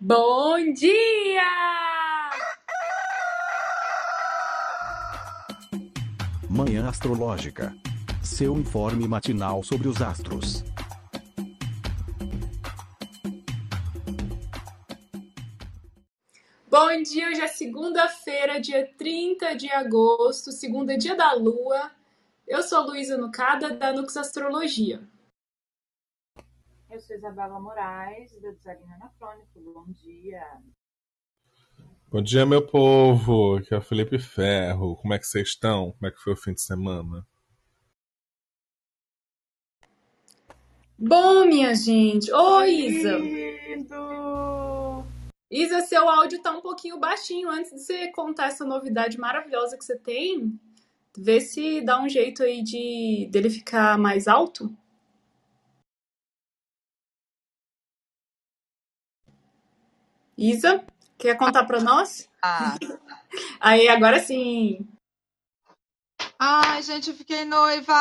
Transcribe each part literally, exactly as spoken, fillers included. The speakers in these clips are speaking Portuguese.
Bom dia! Manhã Astrológica. Seu informe matinal sobre os astros. Bom dia, hoje é segunda-feira, dia trinta de agosto, segunda dia da Lua. Eu sou Luísa Nucada, da Nux Astrologia. Eu sou Isabela Moraes, da Design Anafrônica. Bom dia. Bom dia, meu povo. Aqui é o Felipe Ferro. Como é que vocês estão? Como é que foi o fim de semana? Bom, minha gente. Ô, Isa. Lindo. Isa, seu áudio tá um pouquinho baixinho. Antes de você contar essa novidade maravilhosa que você tem, vê se dá um jeito aí de dele ficar mais alto. Isa, quer contar para nós? Ah. Aí, agora sim. Ai, gente, eu fiquei noiva.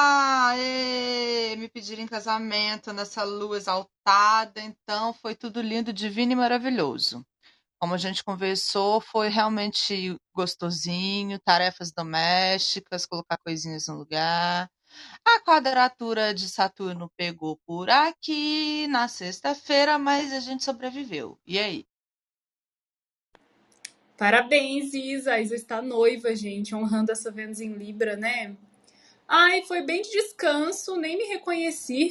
E me pediram em casamento nessa lua exaltada. Então, foi tudo lindo, divino e maravilhoso. Como a gente conversou, foi realmente gostosinho. Tarefas domésticas, colocar coisinhas no lugar. A quadratura de Saturno pegou por aqui na sexta-feira, mas a gente sobreviveu. E aí? Parabéns, Isa. Isa está noiva, gente, honrando essa Vênus em Libra, né? Ai, foi bem de descanso, nem me reconheci.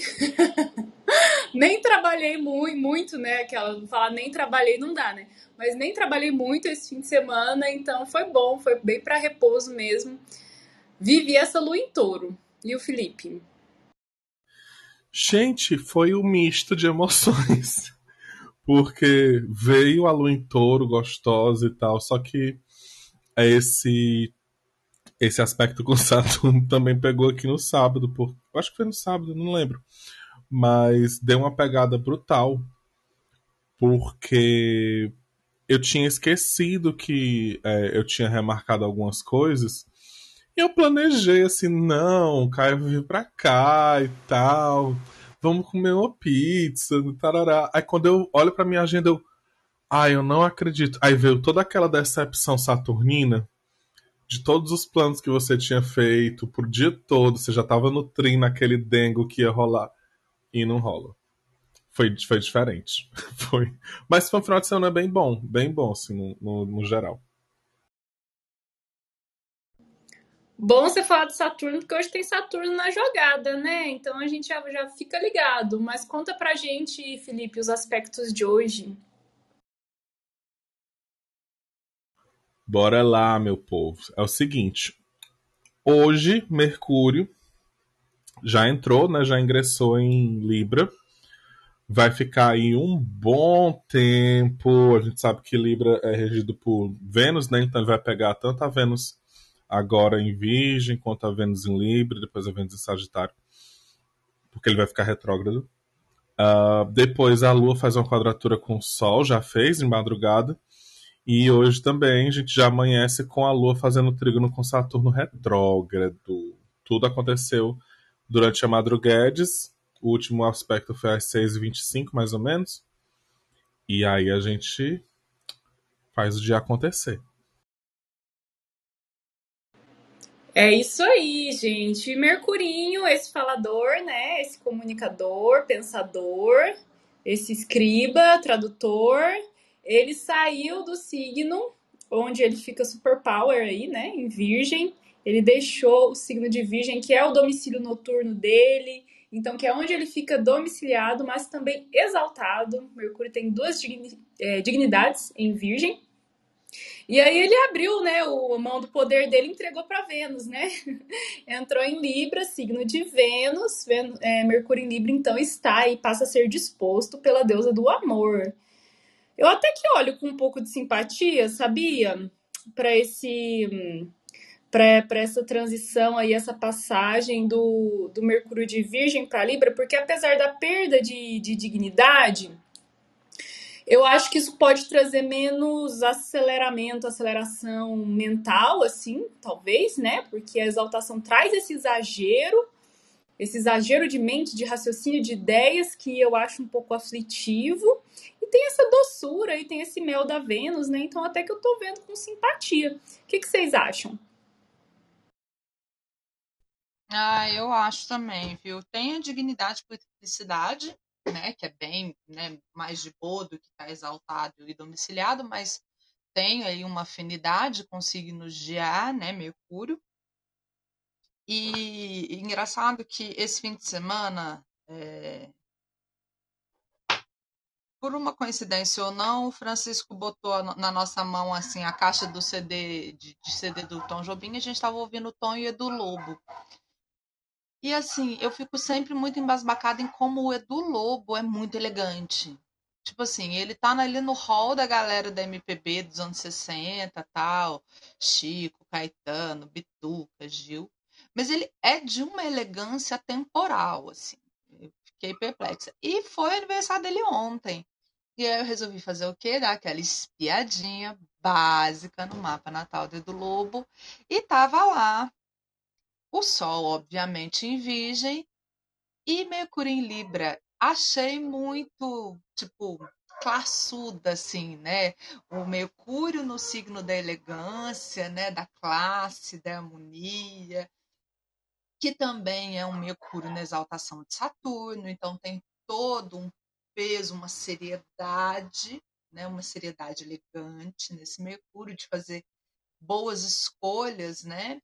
Nem trabalhei muito, muito, né? Aquela, falar nem trabalhei não dá, né? Mas nem trabalhei muito esse fim de semana, então foi bom, foi bem para repouso mesmo. Vivi essa lua em touro. E o Felipe? Gente, foi um misto de emoções. Porque veio a lua em touro gostosa e tal, só que esse, esse aspecto com Saturno também pegou aqui no sábado, por, acho que foi no sábado, não lembro, mas deu uma pegada brutal, porque eu tinha esquecido que é, eu tinha remarcado algumas coisas, e eu planejei assim, não, Caio vai vir pra cá e tal... Vamos comer uma pizza, tarará. Aí quando eu olho pra minha agenda, eu... Ai, ah, eu não acredito. Aí veio toda aquela decepção saturnina de todos os planos que você tinha feito por dia todo. Você já tava nutrindo aquele dengo que ia rolar. E não rola. Foi, foi diferente. Foi. Mas foi um final de semana bem bom. Bem bom, assim, no, no, no geral. Bom você falar de Saturno, porque hoje tem Saturno na jogada, né? Então a gente já, já fica ligado. Mas conta pra gente, Felipe, os aspectos de hoje. Bora lá, meu povo. É o seguinte. Hoje, Mercúrio já entrou, né? Já ingressou em Libra. Vai ficar aí um bom tempo. A gente sabe que Libra é regido por Vênus, né? Então ele vai pegar tanto a Vênus... agora em Virgem, quanto a Vênus em Libra, depois a Vênus em Sagitário, porque ele vai ficar retrógrado. Uh, depois a Lua faz uma quadratura com o Sol, já fez em madrugada, e hoje também a gente já amanhece com a Lua fazendo trígono com Saturno retrógrado. Tudo aconteceu durante a madruguedes, o último aspecto foi às seis e vinte e cinco, mais ou menos, e aí a gente faz o dia acontecer. É isso aí, gente. Mercurinho, esse falador, né? Esse comunicador, pensador, esse escriba, tradutor. Ele saiu do signo, onde ele fica super power aí, né? Em Virgem. Ele deixou o signo de Virgem, que é o domicílio noturno dele. Então, que é onde ele fica domiciliado, mas também exaltado. Mercúrio tem duas digni- eh, dignidades em Virgem. E aí ele abriu, né, o mão do poder dele, entregou para Vênus, né? Entrou em Libra, signo de Vênus, Vênus é, Mercúrio em Libra, então está e passa a ser disposto pela deusa do amor. Eu até que olho com um pouco de simpatia, sabia? Para esse, para essa transição aí, essa passagem do, do Mercúrio de Virgem para Libra, porque apesar da perda de, de dignidade... Eu acho que isso pode trazer menos aceleramento, aceleração mental, assim, talvez, né? Porque a exaltação traz esse exagero, esse exagero de mente, de raciocínio, de ideias, que eu acho um pouco aflitivo. E E tem essa doçura e tem esse mel da Vênus, né? Então até que eu tô vendo com simpatia. O que, que vocês acham? Ah, eu acho também, viu? Tem a dignidade por simplicidade, né? Que é bem, né, mais de boa do que tá exaltado e domiciliado, mas tem aí uma afinidade com signos de ar, né? Mercúrio. E, e engraçado que esse fim de semana... É... Por uma coincidência ou não, o Francisco botou na nossa mão assim a caixa do C D, de, de C D do Tom Jobim, e a gente estava ouvindo o Tom e o Edu Lobo. E assim, eu fico sempre muito embasbacada em como o Edu Lobo é muito elegante. Tipo assim, ele tá ali no hall da galera da M P B dos anos sessenta, tal, Chico, Caetano, Bituca, Gil. Mas ele é de uma elegância temporal, assim. Eu fiquei perplexa. E foi o aniversário dele ontem. E aí eu resolvi fazer o quê? Dar aquela espiadinha básica no mapa natal do Edu Lobo. E tava lá o Sol, obviamente, em Virgem. E Mercúrio em Libra. Achei muito, tipo, classuda, assim, né? O Mercúrio no signo da elegância, né? Da classe, da harmonia. Que também é um Mercúrio na exaltação de Saturno. Então tem todo um peso, uma seriedade, né? Uma seriedade elegante nesse Mercúrio, de fazer boas escolhas, né?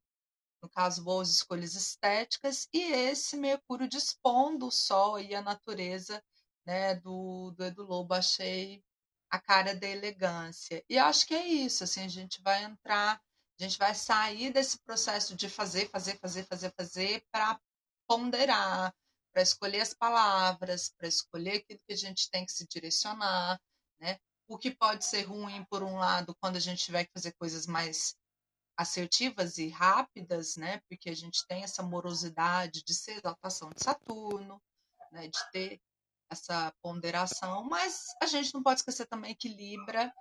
No caso, boas escolhas estéticas, e esse Mercúrio dispondo o Sol e a natureza, né, do, do Edu Lobo. Achei a cara da elegância. E acho que é isso, assim, a gente vai entrar, a gente vai sair desse processo de fazer, fazer, fazer, fazer, fazer, para ponderar, para escolher as palavras, para escolher aquilo que a gente tem que se direcionar, né? O que pode ser ruim, por um lado, quando a gente tiver que fazer coisas mais assertivas e rápidas, né? Porque a gente tem essa morosidade de ser exaltação de Saturno, né? De ter essa ponderação, mas a gente não pode esquecer também que Libra,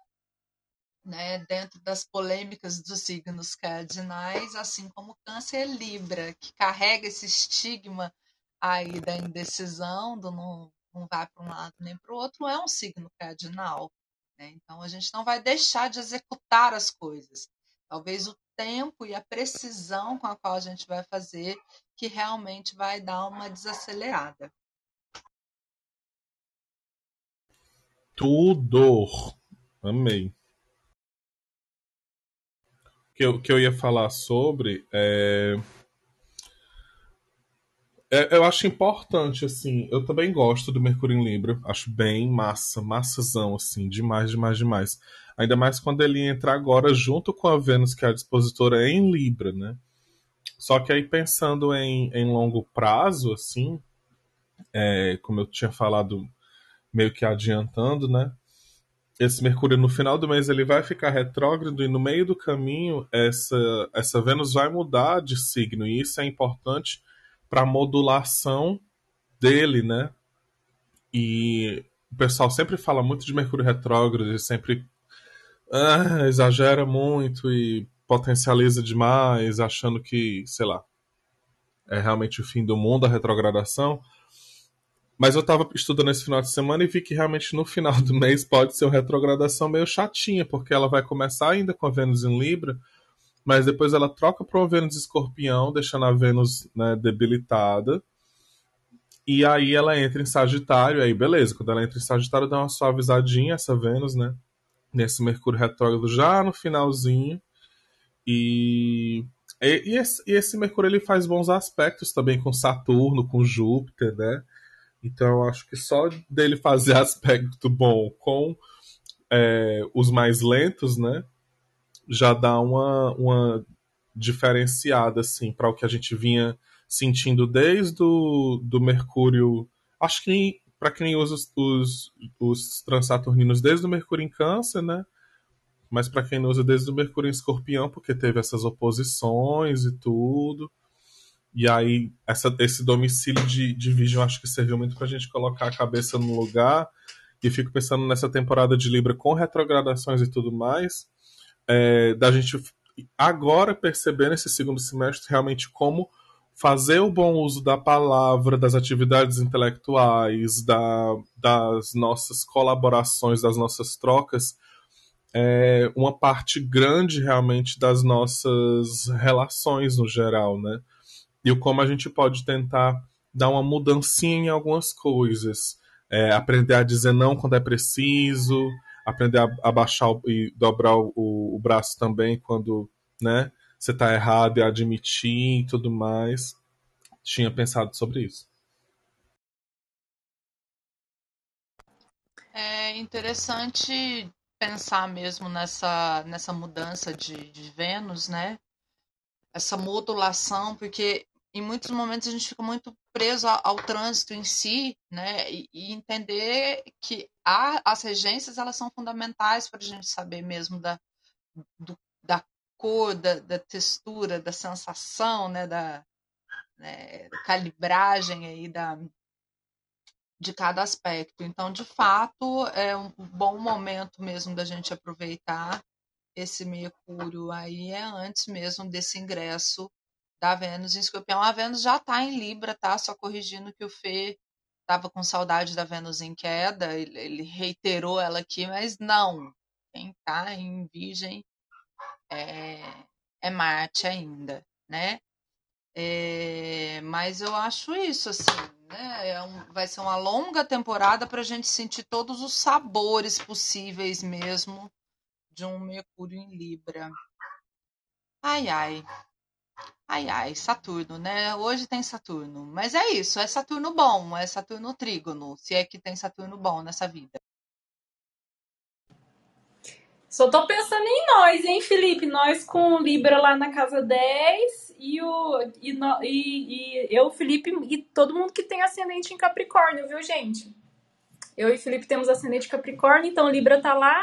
né? Dentro das polêmicas dos signos cardinais, assim como Câncer, Libra, que carrega esse estigma aí da indecisão, do não, não vai para um lado nem para o outro, é um signo cardinal, né? Então a gente não vai deixar de executar as coisas. Talvez o tempo e a precisão com a qual a gente vai fazer que realmente vai dar uma desacelerada. Tudo! Amei. O que eu, que eu ia falar sobre é... é... Eu acho importante, assim, eu também gosto do Mercúrio em Libra. Acho bem massa, massazão, assim, demais, demais, demais. Ainda mais quando ele entra agora junto com a Vênus, que é a dispositora, é em Libra, né? Só que aí pensando em, em longo prazo, assim, é, como eu tinha falado meio que adiantando, né? Esse Mercúrio no final do mês ele vai ficar retrógrado, e no meio do caminho essa, essa Vênus vai mudar de signo, e isso é importante para a modulação dele, né? E o pessoal sempre fala muito de Mercúrio retrógrado, e sempre... Ah, exagera muito e potencializa demais, achando que, sei lá, é realmente o fim do mundo, a retrogradação. Mas eu tava estudando esse final de semana e vi que realmente no final do mês pode ser uma retrogradação meio chatinha, porque ela vai começar ainda com a Vênus em Libra, mas depois ela troca para uma Vênus Escorpião, deixando a Vênus, né, debilitada. E aí ela entra em Sagitário, aí beleza, quando ela entra em Sagitário dá uma suavizadinha essa Vênus, né? Nesse Mercúrio retrógrado já no finalzinho. E, e, e, esse, e esse Mercúrio ele faz bons aspectos também com Saturno, com Júpiter, né? Então eu acho que só dele fazer aspecto bom com é, os mais lentos, né? Já dá uma, uma diferenciada, assim, para o que a gente vinha sentindo desde o do Mercúrio... Acho que... Para quem usa os, os, os transaturninos desde o Mercúrio em Câncer, né? Mas para quem não usa desde o Mercúrio em Escorpião, porque teve essas oposições e tudo. E aí, essa, esse domicílio de, de Virgem, acho que serviu muito para a gente colocar a cabeça no lugar. E fico pensando nessa temporada de Libra com retrogradações e tudo mais. É, da gente agora percebendo nesse segundo semestre realmente como fazer o bom uso da palavra, das atividades intelectuais, da, das nossas colaborações, das nossas trocas, é uma parte grande realmente das nossas relações no geral, né? E como a gente pode tentar dar uma mudancinha em algumas coisas. É, aprender a dizer não quando é preciso, aprender a, a baixar o, e dobrar o, o braço também quando, né, você tá errado e admitir e tudo mais. Tinha pensado sobre isso. É interessante pensar mesmo nessa, nessa mudança de, de Vênus, né? Essa modulação, porque em muitos momentos a gente fica muito preso ao, ao trânsito em si, né? E, e entender que a, as regências, elas são fundamentais para a gente saber mesmo da, do, da cor, da, da textura, da sensação, né? Da, né? da calibragem aí da, de cada aspecto. Então, de fato, é um bom momento mesmo da gente aproveitar esse Mercúrio aí, é antes mesmo desse ingresso da Vênus em Escorpião. A Vênus já está em Libra, tá? Só corrigindo que o Fê estava com saudade da Vênus em queda, ele reiterou ela aqui, mas não. Quem está em Virgem é, é Marte ainda, né? É, mas eu acho isso, assim, né? É um, vai ser uma longa temporada para a gente sentir todos os sabores possíveis mesmo de um Mercúrio em Libra. Ai, ai. Ai, ai, Saturno, né? Hoje tem Saturno. Mas é isso, é Saturno bom, é Saturno trígono, se é que tem Saturno bom nessa vida. Só tô pensando em nós, hein, Felipe? Nós com o Libra lá na casa dez e, o, e, no, e, e eu, Felipe, e todo mundo que tem ascendente em Capricórnio, viu, gente? Eu e Felipe temos ascendente em Capricórnio, então Libra tá lá.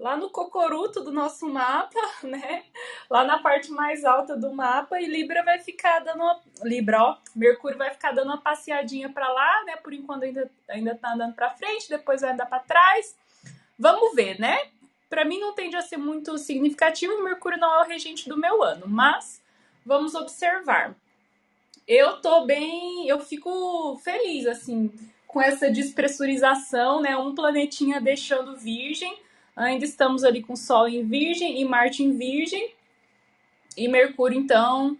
Lá no cocoruto do nosso mapa, né? Lá na parte mais alta do mapa. E Libra vai ficar dando uma... Libra, ó. Mercúrio vai ficar dando uma passeadinha pra lá, né? Por enquanto ainda, ainda tá andando pra frente. Depois vai andar pra trás. Vamos ver, né? Pra mim não tende a ser muito significativo. Mercúrio não é o regente do meu ano. Mas vamos observar. Eu tô bem... Eu fico feliz, assim, com essa despressurização, né? Um planetinha deixando Virgem. Ainda estamos ali com Sol em Virgem e Marte em Virgem. E Mercúrio, então,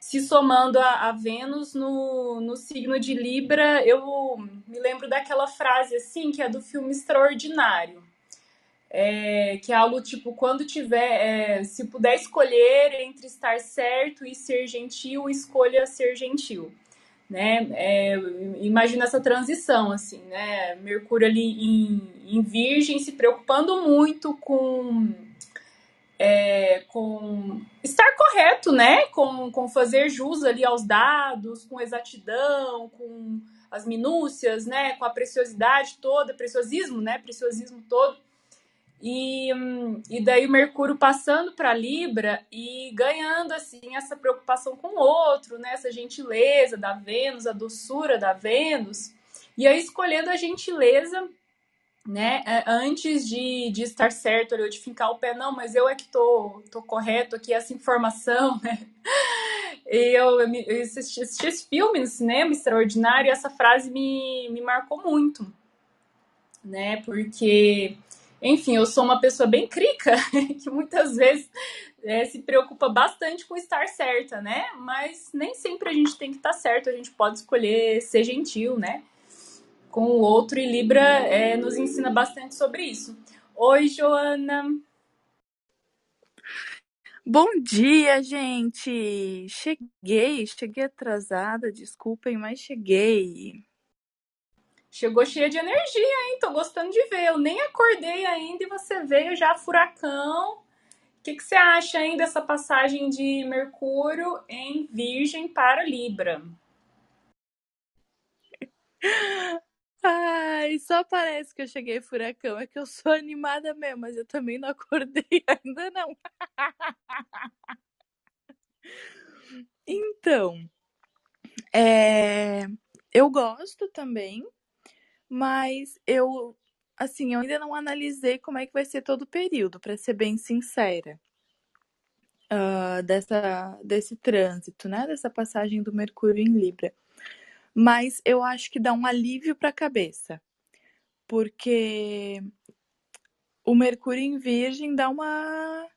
se somando a, a Vênus no, no signo de Libra, eu me lembro daquela frase, assim, que é do filme Extraordinário. É, que é algo tipo, quando tiver, é, se puder escolher entre estar certo e ser gentil, escolha ser gentil. Né? É, imagina essa transição, assim, né? Mercúrio ali em, em Virgem, se preocupando muito com, é, com estar correto, né? Com, com fazer jus ali aos dados, com exatidão, com as minúcias, né? Com a preciosidade toda, preciosismo, né? Preciosismo todo. E, e daí o Mercúrio passando para Libra e ganhando, assim, essa preocupação com o outro, né? Essa gentileza da Vênus, a doçura da Vênus. E aí escolhendo a gentileza, né? Antes de, de estar certo, ou de fincar o pé, não, mas eu é que tô, tô correto aqui, essa informação, né? E eu, eu assisti, assisti esse filme no cinema, Extraordinário, e essa frase me, me marcou muito, né? Porque... Enfim, eu sou uma pessoa bem crica, que muitas vezes é, se preocupa bastante com estar certa, né? Mas nem sempre a gente tem que estar certo, a gente pode escolher ser gentil, né? Com o outro, e Libra é, nos ensina bastante sobre isso. Oi, Joana! Bom dia, gente! Cheguei, cheguei atrasada, desculpem, mas cheguei... Chegou cheia de energia, hein? Tô gostando de ver. Eu nem acordei ainda e você veio já furacão. O que, que você acha ainda dessa passagem de Mercúrio em Virgem para Libra? Ai, só parece que eu cheguei furacão. É que eu sou animada mesmo, mas eu também não acordei ainda não. Então, é... eu gosto também. Mas eu, assim, eu ainda não analisei como é que vai ser todo o período, para ser bem sincera. uh, dessa, desse trânsito, né? Dessa passagem do Mercúrio em Libra. Mas eu acho que dá um alívio para a cabeça, porque o Mercúrio em Virgem dá uma...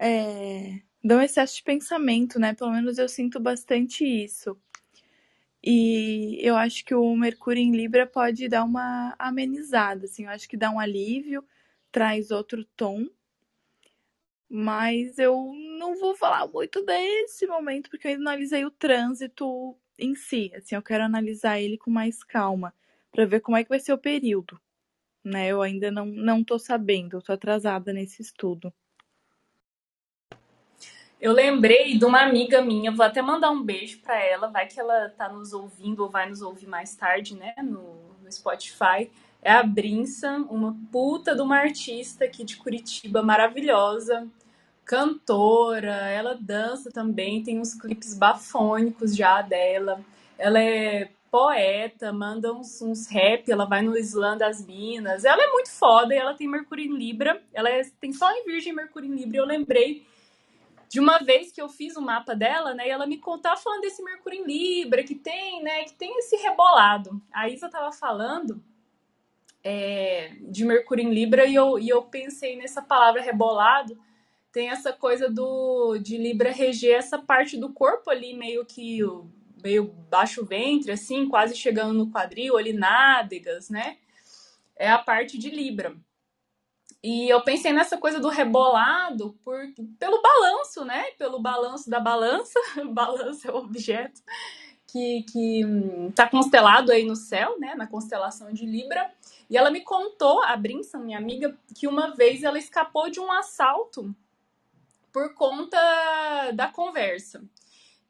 É, dá um excesso de pensamento, né? Pelo menos eu sinto bastante isso. E eu acho que o Mercúrio em Libra pode dar uma amenizada, assim. Eu acho que dá um alívio, traz outro tom. Mas eu não vou falar muito desse momento, porque eu ainda analisei o trânsito em si. Assim, eu quero analisar ele com mais calma, para ver como é que vai ser o período, né? Eu ainda não, não tô sabendo, eu tô atrasada nesse estudo. Eu lembrei de uma amiga minha, vou até mandar um beijo para ela, vai que ela tá nos ouvindo ou vai nos ouvir mais tarde, né, no, no Spotify. É a Brinça, uma puta de uma artista aqui de Curitiba, maravilhosa, cantora, ela dança também, tem uns clipes bafônicos já dela. Ela é poeta, manda uns, uns rap, ela vai no Slam das Minas. Ela é muito foda e ela tem Mercúrio em Libra, ela é, tem só em Virgem Mercúrio em Libra, eu lembrei de uma vez que eu fiz o um mapa dela, né, e ela me contava falando desse Mercúrio em Libra, que tem, né, que tem esse rebolado. A Isa tava falando é, de Mercúrio em Libra e eu, e eu pensei nessa palavra rebolado, tem essa coisa do, de Libra reger essa parte do corpo ali, meio que meio baixo ventre, assim, quase chegando no quadril, ali nádegas, né, é a parte de Libra. E eu pensei nessa coisa do rebolado por, pelo balanço, né? Pelo balanço da balança. Balança é o objeto que, que tá constelado aí no céu, né? Na constelação de Libra. E ela me contou, a Brinça, minha amiga, que uma vez ela escapou de um assalto por conta da conversa.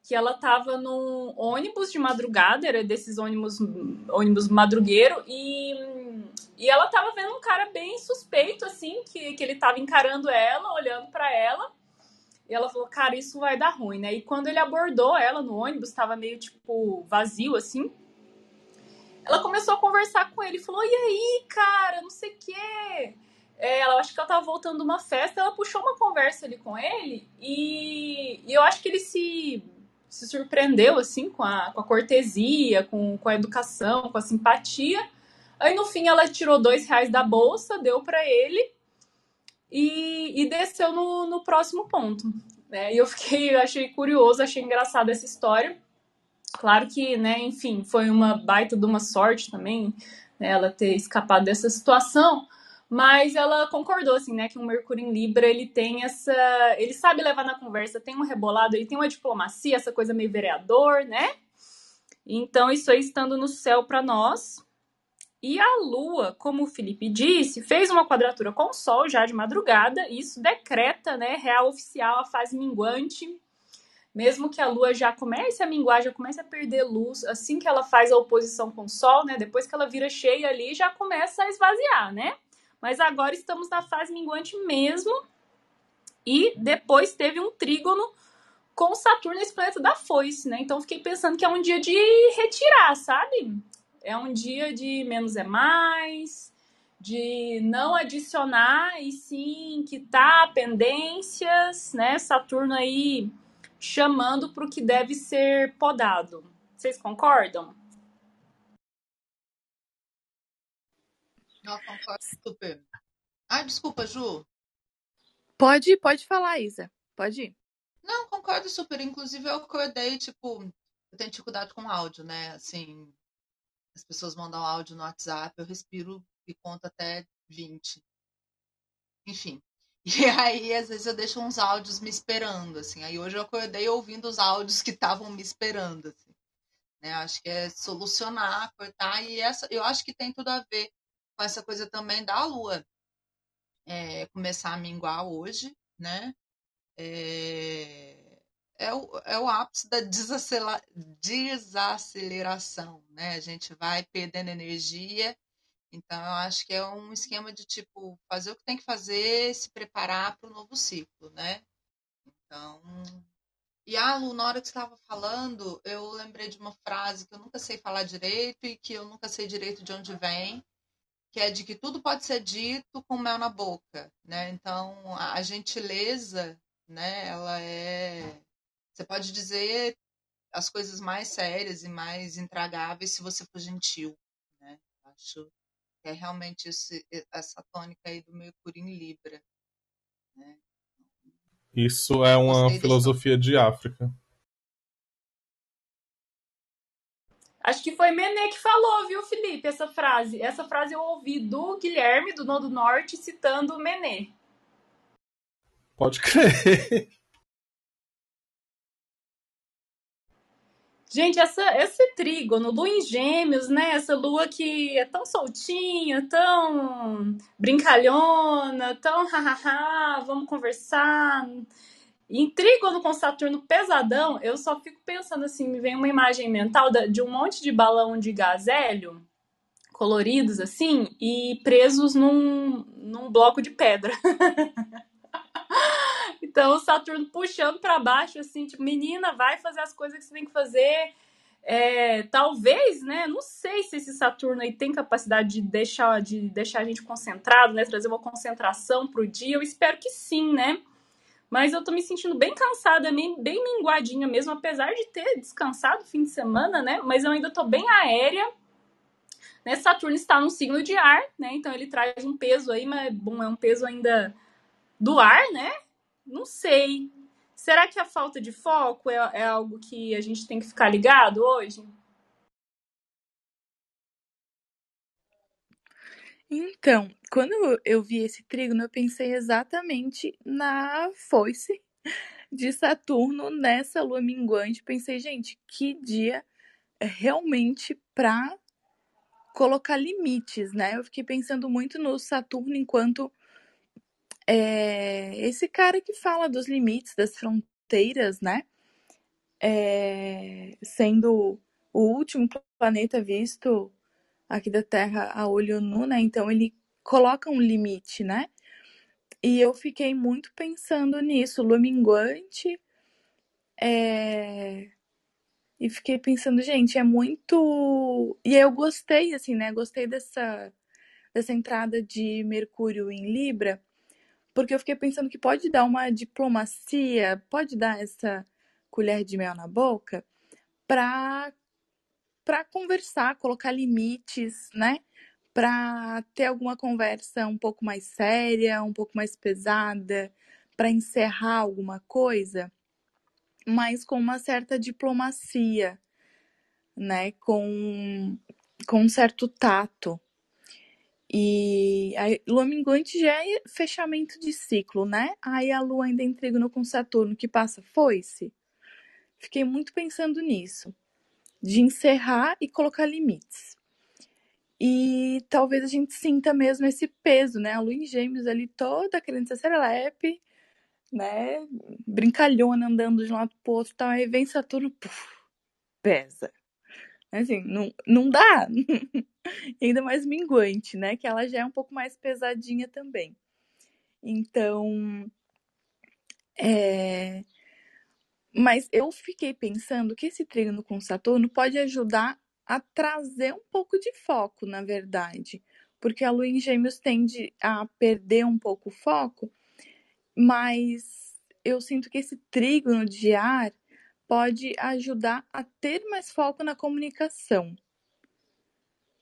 Que ela estava num ônibus de madrugada, era desses ônibus, ônibus madrugueiro, e, e ela estava vendo um cara bem suspeito, assim, que, que ele estava encarando ela, olhando para ela, e ela falou, cara, isso vai dar ruim, né? E quando ele abordou ela no ônibus, estava meio, tipo, vazio, assim, ela começou a conversar com ele, e falou, e aí, cara, não sei o quê... Ela, acho que ela tava voltando de uma festa, ela puxou uma conversa ali com ele, e, e eu acho que ele se... se surpreendeu, assim, com a, com a cortesia, com, com a educação, com a simpatia. Aí, no fim, ela tirou dois reais da bolsa, deu para ele e, e desceu no, no próximo ponto. Né? E eu fiquei, eu achei curioso, achei engraçada essa história. Claro que, né, enfim, foi uma baita de uma sorte também, né, ela ter escapado dessa situação. Mas ela concordou, assim, né, que o Mercúrio em Libra, ele tem essa... Ele sabe levar na conversa, tem um rebolado, ele tem uma diplomacia, essa coisa meio vereador, né? Então, isso aí estando no céu para nós. E a Lua, como o Felipe disse, fez uma quadratura com o Sol já de madrugada, e isso decreta, né, real oficial, a fase minguante. Mesmo que a Lua já comece a minguar, já comece a perder luz, assim que ela faz a oposição com o Sol, né, depois que ela vira cheia ali, já começa a esvaziar, né? Mas agora estamos na fase minguante mesmo. E depois teve um trígono com Saturno, esse planeta da foice, né? Então fiquei pensando que é um dia de retirar, sabe? É um dia de menos é mais, de não adicionar e sim quitar pendências, né? Saturno aí chamando para o que deve ser podado. Vocês concordam? Eu concordo super. Ah, desculpa, Ju. Pode, pode falar, Isa. Pode ir. Não, concordo super. Inclusive, eu acordei, tipo... Eu tenho dificuldade com áudio, né? Assim, as pessoas mandam áudio no WhatsApp, eu respiro e conto até vinte. Enfim. E aí, às vezes, eu deixo uns áudios me esperando, assim. Aí, hoje, eu acordei ouvindo os áudios que estavam me esperando, assim. Né? Acho que é solucionar, cortar. E essa, eu acho que tem tudo a ver com essa coisa também da Lua é, começar a minguar hoje, né? É, é, o, é o ápice da desacelera, desaceleração, né? A gente vai perdendo energia, então eu acho que é um esquema de, tipo, fazer o que tem que fazer, se preparar para o novo ciclo, né? Então... E, a Lu, na hora que você estava falando, eu lembrei de uma frase que eu nunca sei falar direito e que eu nunca sei direito de onde vem, que é de que tudo pode ser dito com mel na boca, né? Então, a gentileza né? Ela é... Você pode dizer as coisas mais sérias e mais intragáveis se você for gentil, né? Acho que é realmente esse, essa tônica aí do Mercúrio em Libra, né? Isso é uma filosofia de África. Acho que foi Menê que falou, viu, Felipe, essa frase. Essa frase eu ouvi do Guilherme, do Nodo Norte, citando o Menê. Pode crer. Gente, essa, esse trígono, lua em gêmeos, né? Essa lua que é tão soltinha, tão brincalhona, tão hahaha, vamos conversar. Em trígono com Saturno pesadão, eu só fico pensando assim, me vem uma imagem mental de um monte de balão de gazélio, coloridos assim, e presos num, num bloco de pedra. Então, o Saturno puxando para baixo, assim, tipo, menina, vai fazer as coisas que você tem que fazer. É, talvez, né, não sei se esse Saturno aí tem capacidade de deixar, de deixar a gente concentrado, né, trazer uma concentração pro dia. Eu espero que sim, né? Mas eu tô me sentindo bem cansada, bem, bem minguadinha mesmo, apesar de ter descansado o fim de semana, né? Mas eu ainda tô bem aérea. Né? Saturno está num signo de ar, né? Então ele traz um peso aí, mas bom, é um peso ainda do ar, né? Não sei. Será que a falta de foco é, é algo que a gente tem que ficar ligado hoje? Então, quando eu vi esse trígono, eu pensei exatamente na foice de Saturno nessa lua minguante. Pensei, gente, que dia realmente para colocar limites, né? Eu fiquei pensando muito no Saturno enquanto... É, esse cara que fala dos limites, das fronteiras, né? É, sendo o último planeta visto aqui da Terra a olho nu, né? Então ele coloca um limite, né? E eu fiquei muito pensando nisso, lua minguante. É, e fiquei pensando, gente, é muito... E eu gostei, assim, né? Gostei dessa, dessa entrada de Mercúrio em Libra. Porque eu fiquei pensando que pode dar uma diplomacia, pode dar essa colher de mel na boca para para conversar, colocar limites, né? Para ter alguma conversa um pouco mais séria, um pouco mais pesada, para encerrar alguma coisa, mas com uma certa diplomacia, né? Com, com um certo tato. E a lua minguante já é fechamento de ciclo, né? Aí a lua ainda em trígono com Saturno, que passa foice. Fiquei muito pensando nisso, de encerrar e colocar limites. E talvez a gente sinta mesmo esse peso, né? A lua em gêmeos ali toda querendo ser serelepe, né? Brincalhona, andando de um lado pro outro e tal. Aí vem Saturno, puf, pesa. Assim, não, não dá. E ainda mais minguante, né? Que ela já é um pouco mais pesadinha também. Então, é... Mas eu fiquei pensando que esse trígono com Saturno pode ajudar a trazer um pouco de foco, na verdade. Porque a lua em gêmeos tende a perder um pouco o foco, mas eu sinto que esse trígono de ar pode ajudar a ter mais foco na comunicação.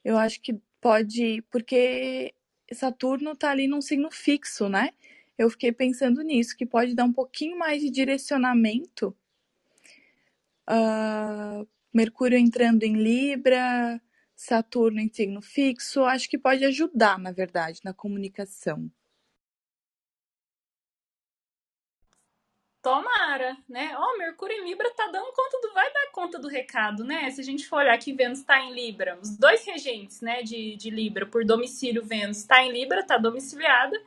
Eu acho que pode, porque Saturno tá ali num signo fixo, né? Eu fiquei pensando nisso, que pode dar um pouquinho mais de direcionamento. Uh, Mercúrio entrando em Libra, Saturno em signo fixo, acho que pode ajudar, na verdade, na comunicação. Tomara, né? Ó, oh, Mercúrio em Libra tá dando conta do... Vai dar conta do recado, né? Se a gente for olhar que Vênus tá em Libra, os dois regentes, né, de, de Libra, por domicílio, Vênus tá em Libra, tá domiciliada,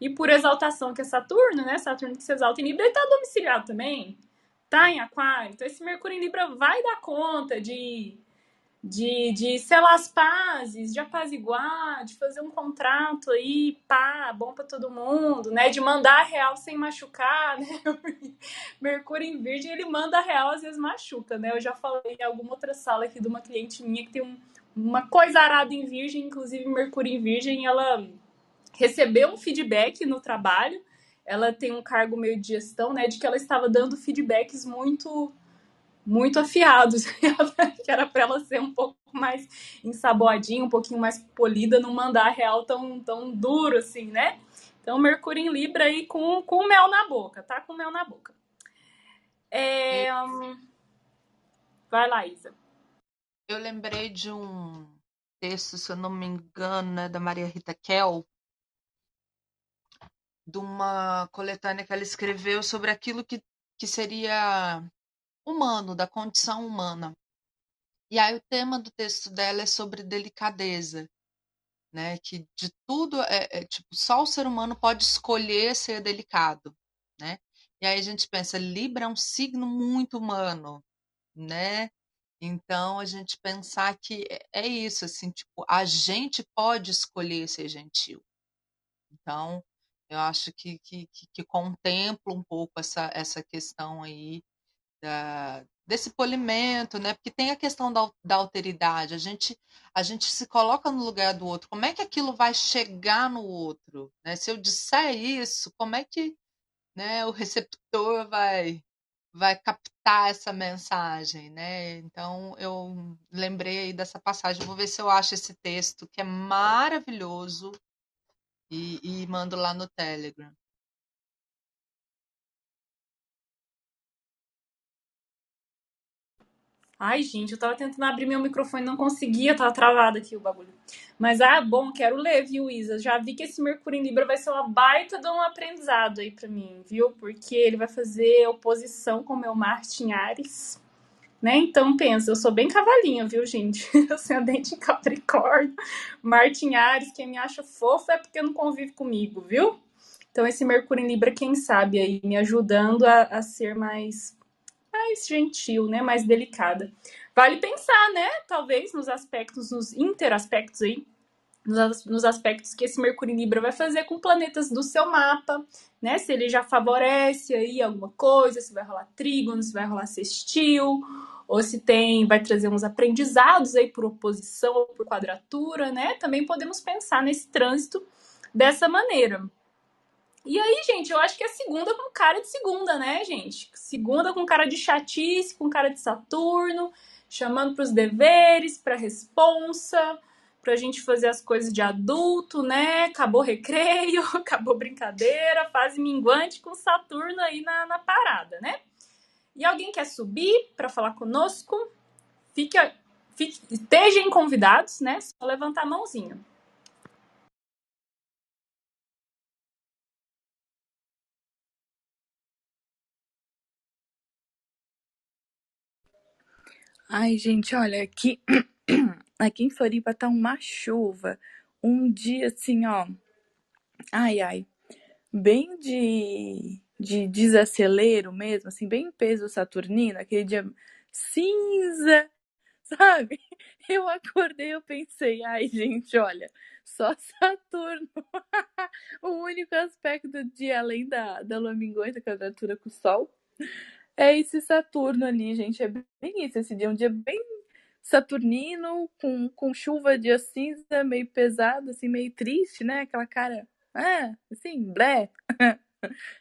e por exaltação, que é Saturno, né? Saturno que se exalta em Libra, ele tá domiciliado também, tá em Aquário. Então esse Mercúrio em Libra vai dar conta de, de, de selar as pazes, de apaziguar, de fazer um contrato aí, pá, bom pra todo mundo, né? De mandar a real sem machucar, né? Mercúrio em Virgem, ele manda a real, às vezes machuca, né? Eu já falei em alguma outra sala aqui de uma cliente minha que tem um, uma coisa arada em Virgem, inclusive Mercúrio em Virgem, ela recebeu um feedback no trabalho ela tem um cargo meio de gestão, né, de que ela estava dando feedbacks muito, muito afiados, que era para ela ser um pouco mais ensaboadinha, um pouquinho mais polida, não mandar a real tão, tão duro assim, né? Então, Mercúrio em Libra aí com, com mel na boca, tá? Com mel na boca. É... Vai lá, Isa. Eu lembrei de um texto, se eu não me engano, é da Maria Rita Kehl, de uma coletânea que ela escreveu sobre aquilo que, que seria humano, da condição humana. E aí o tema do texto dela é sobre delicadeza, né? Que de tudo, é, é tipo, só o ser humano pode escolher ser delicado, né? E aí a gente pensa, Libra é um signo muito humano, né? Então, a gente pensar que é isso, assim, tipo, a gente pode escolher ser gentil. Então, eu acho que, que, que, que contempla um pouco essa, essa questão aí da, desse polimento, né? Porque tem a questão da, da alteridade, a gente, a gente se coloca no lugar do outro. Como é que aquilo vai chegar no outro? Né? Se eu disser isso, como é que, né, o receptor vai... vai captar essa mensagem, né? Então, eu lembrei aí dessa passagem. Vou ver se eu acho esse texto, que é maravilhoso, e, e mando lá no Telegram. Ai, gente, eu tava tentando abrir meu microfone, não conseguia, tava travado aqui o bagulho. Mas, ah, bom, quero ler, viu, Isa? Já vi que esse Mercúrio em Libra vai ser uma baita de um aprendizado aí pra mim, viu? Porque ele vai fazer oposição com o meu Marte em Áries, né? Então, pensa, eu sou bem cavalinha, viu, gente? Eu sou ascendente em Capricórnio, Marte em Áries, quem me acha fofa é porque não convive comigo, viu? Então, esse Mercúrio em Libra, quem sabe aí, me ajudando a, a ser mais... mais gentil, né? Mais delicada. Vale pensar, né? Talvez nos aspectos, nos interaspectos aí, nos, nos aspectos que esse Mercúrio em Libra vai fazer com planetas do seu mapa, né? Se ele já favorece aí alguma coisa, se vai rolar trígono, se vai rolar sextil, ou se tem, vai trazer uns aprendizados aí por oposição ou por quadratura, né? Também podemos pensar nesse trânsito dessa maneira. E aí, gente, eu acho que é segunda com cara de segunda, né, gente? Segunda com cara de chatice, com cara de Saturno, chamando para os deveres, para a responsa, para a gente fazer as coisas de adulto, né? Acabou recreio, acabou brincadeira, fase minguante com Saturno aí na, na parada, né? E alguém quer subir para falar conosco? Fique, fique, estejam convidados, né? Só levantar a mãozinha. Ai, gente, olha, aqui, aqui em Floripa tá uma chuva, um dia assim, ó, ai, ai, bem de, de desacelero mesmo, assim, bem peso saturnino, aquele dia cinza, sabe? Eu acordei, eu pensei, ai, gente, olha, só Saturno, o único aspecto do dia, além da, da lua minguante, da quadratura com o Sol, é esse Saturno ali, gente, é bem isso, esse dia, um dia bem saturnino, com, com chuva, dia cinza, meio pesado, assim, meio triste, né, aquela cara, ah, assim, blé,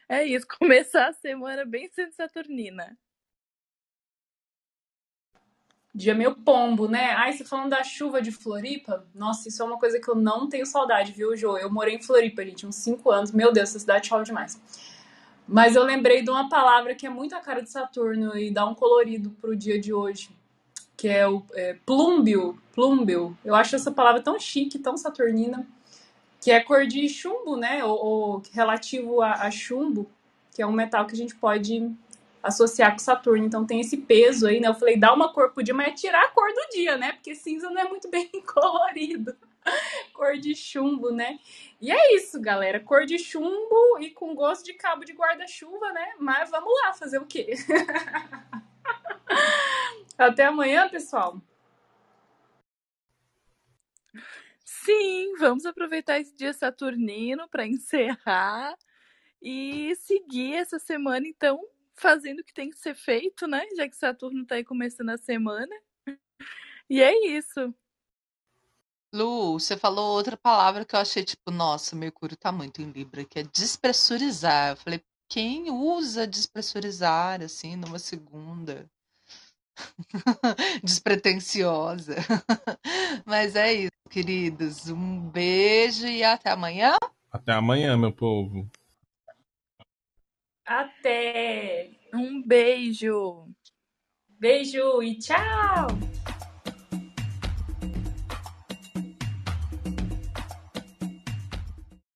é isso, começar a semana bem sendo saturnina. Dia meio pombo, né? Ai, você falando da chuva de Floripa, nossa, isso é uma coisa que eu não tenho saudade, viu, Jo? Eu morei em Floripa, gente, uns cinco anos, meu Deus, essa cidade chove demais. Mas eu lembrei de uma palavra que é muito a cara de Saturno e dá um colorido pro dia de hoje, que é o é, plúmbio, plúmbio. Eu acho essa palavra tão chique, tão saturnina, que é cor de chumbo, né? Ou, ou relativo a, a chumbo, que é um metal que a gente pode associar com Saturno. Então tem esse peso aí, né? Eu falei, dá uma cor pro dia, mas é tirar a cor do dia, né? Porque cinza não é muito bem colorido. Cor de chumbo, né? E é isso, galera. Cor de chumbo e com gosto de cabo de guarda-chuva, né? Mas vamos lá, fazer o quê? Até amanhã, pessoal. Sim, vamos aproveitar esse dia saturnino para encerrar e seguir essa semana, então, fazendo o que tem que ser feito, né? Já que Saturno tá aí começando a semana. E é isso. Lu, você falou outra palavra que eu achei, tipo, nossa, Mercúrio tá muito em Libra, que é despressurizar. Eu falei, quem usa despressurizar, assim, numa segunda? Despretensiosa. Mas é isso, queridos. Um beijo e até amanhã. Até amanhã, meu povo. Até. Um beijo. Beijo e tchau.